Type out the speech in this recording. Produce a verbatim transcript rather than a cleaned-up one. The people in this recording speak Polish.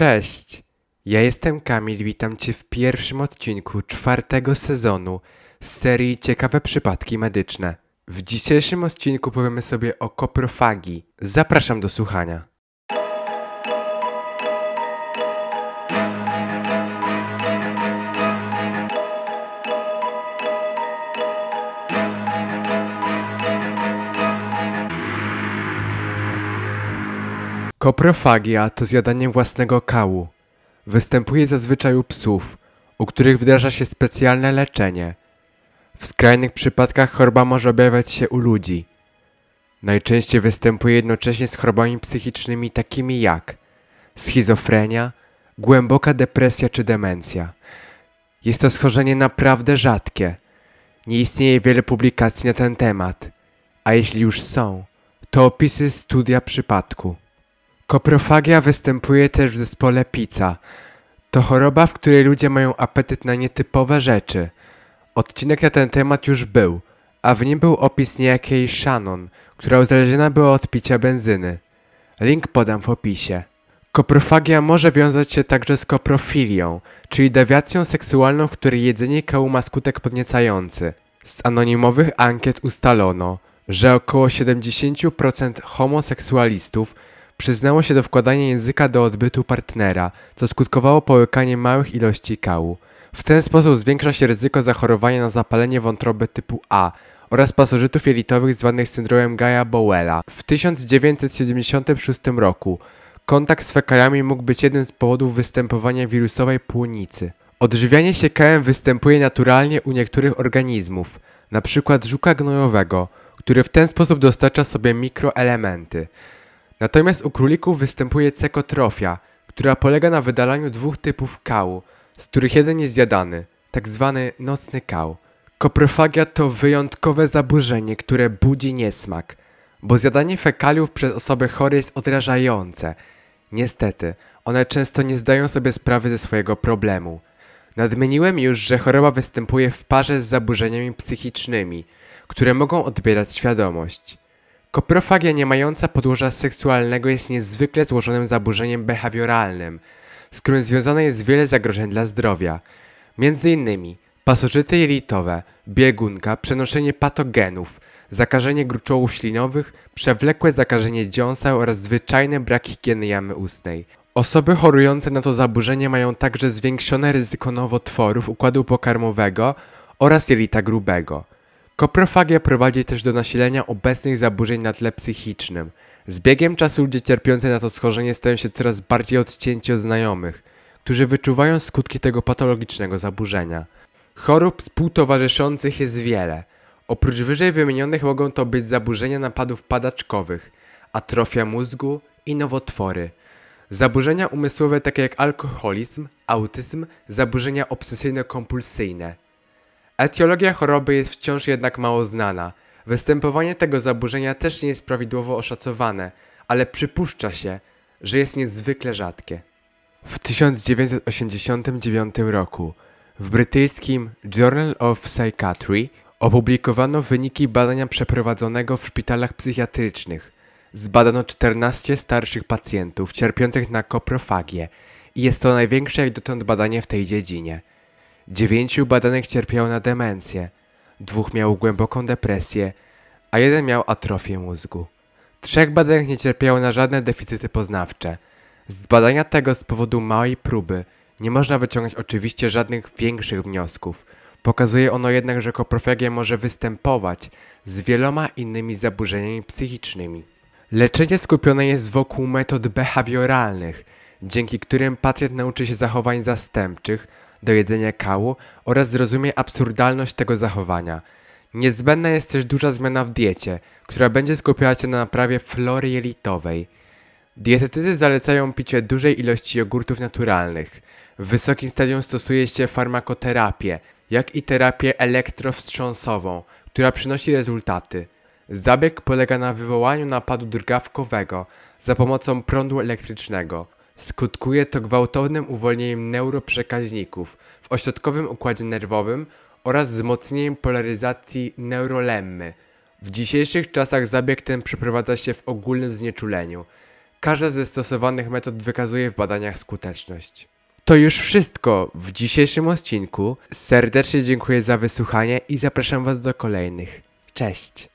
Cześć, ja jestem Kamil, witam Cię w pierwszym odcinku czwartego sezonu z serii Ciekawe Przypadki Medyczne. W dzisiejszym odcinku powiemy sobie o koprofagii. Zapraszam do słuchania. Koprofagia to zjadanie własnego kału. Występuje zazwyczaj u psów, u których wdraża się specjalne leczenie. W skrajnych przypadkach choroba może objawiać się u ludzi. Najczęściej występuje jednocześnie z chorobami psychicznymi takimi jak schizofrenia, głęboka depresja czy demencja. Jest to schorzenie naprawdę rzadkie. Nie istnieje wiele publikacji na ten temat, a jeśli już są, to opisy studia przypadku. Koprofagia występuje też w zespole pica. To choroba, w której ludzie mają apetyt na nietypowe rzeczy. Odcinek na ten temat już był, a w nim był opis niejakiej Shannon, która uzależniona była od picia benzyny. Link podam w opisie. Koprofagia może wiązać się także z koprofilią, czyli dewiacją seksualną, w której jedzenie kału ma skutek podniecający. Z anonimowych ankiet ustalono, że około siedemdziesiąt procent homoseksualistów przyznało się do wkładania języka do odbytu partnera, co skutkowało połykaniem małych ilości kału. W ten sposób zwiększa się ryzyko zachorowania na zapalenie wątroby typu A oraz pasożytów jelitowych zwanych syndromem Gaia-Bowella. W tysiąc dziewięćset siedemdziesiątym szóstym roku kontakt z fekaliami mógł być jednym z powodów występowania wirusowej płonicy. Odżywianie się kałem występuje naturalnie u niektórych organizmów, np. żuka gnojowego, który w ten sposób dostarcza sobie mikroelementy. Natomiast u królików występuje cekotrofia, która polega na wydalaniu dwóch typów kału, z których jeden jest zjadany, tak zwany nocny kał. Koprofagia to wyjątkowe zaburzenie, które budzi niesmak, bo zjadanie fekaliów przez osoby chore jest odrażające. Niestety, one często nie zdają sobie sprawy ze swojego problemu. Nadmieniłem już, że choroba występuje w parze z zaburzeniami psychicznymi, które mogą odbierać świadomość. Koprofagia nie mająca podłoża seksualnego jest niezwykle złożonym zaburzeniem behawioralnym, z którym związane jest wiele zagrożeń dla zdrowia. Między innymi pasożyty jelitowe, biegunka, przenoszenie patogenów, zakażenie gruczołów ślinowych, przewlekłe zakażenie dziąseł oraz zwyczajny brak higieny jamy ustnej. Osoby chorujące na to zaburzenie mają także zwiększone ryzyko nowotworów układu pokarmowego oraz jelita grubego. Koprofagia prowadzi też do nasilenia obecnych zaburzeń na tle psychicznym. Z biegiem czasu ludzie cierpiący na to schorzenie stają się coraz bardziej odcięci od znajomych, którzy wyczuwają skutki tego patologicznego zaburzenia. Chorób współtowarzyszących jest wiele. Oprócz wyżej wymienionych mogą to być zaburzenia napadów padaczkowych, atrofia mózgu i nowotwory. Zaburzenia umysłowe takie jak alkoholizm, autyzm, zaburzenia obsesyjno-kompulsyjne. Etiologia choroby jest wciąż jednak mało znana. Występowanie tego zaburzenia też nie jest prawidłowo oszacowane, ale przypuszcza się, że jest niezwykle rzadkie. W tysiąc dziewięćset osiemdziesiątym dziewiątym roku w brytyjskim Journal of Psychiatry opublikowano wyniki badania przeprowadzonego w szpitalach psychiatrycznych. Zbadano czternaście starszych pacjentów cierpiących na koprofagię i jest to największe jak dotąd badanie w tej dziedzinie. Dziewięciu badanych cierpiało na demencję, dwóch miało głęboką depresję, a jeden miał atrofię mózgu. Trzech badanych nie cierpiało na żadne deficyty poznawcze. Z badania tego z powodu małej próby nie można wyciągnąć oczywiście żadnych większych wniosków. Pokazuje ono jednak, że koprofagia może występować z wieloma innymi zaburzeniami psychicznymi. Leczenie skupione jest wokół metod behawioralnych, dzięki którym pacjent nauczy się zachowań zastępczych do jedzenia kału oraz zrozumie absurdalność tego zachowania. Niezbędna jest też duża zmiana w diecie, która będzie skupiała się na naprawie flory jelitowej. Dietetycy zalecają picie dużej ilości jogurtów naturalnych. W wysokim stadium stosuje się farmakoterapię, jak i terapię elektrowstrząsową, która przynosi rezultaty. Zabieg polega na wywołaniu napadu drgawkowego za pomocą prądu elektrycznego. Skutkuje to gwałtownym uwolnieniem neuroprzekaźników w ośrodkowym układzie nerwowym oraz wzmocnieniem polaryzacji neurolemmy. W dzisiejszych czasach zabieg ten przeprowadza się w ogólnym znieczuleniu. Każda ze stosowanych metod wykazuje w badaniach skuteczność. To już wszystko w dzisiejszym odcinku. Serdecznie dziękuję za wysłuchanie i zapraszam Was do kolejnych. Cześć!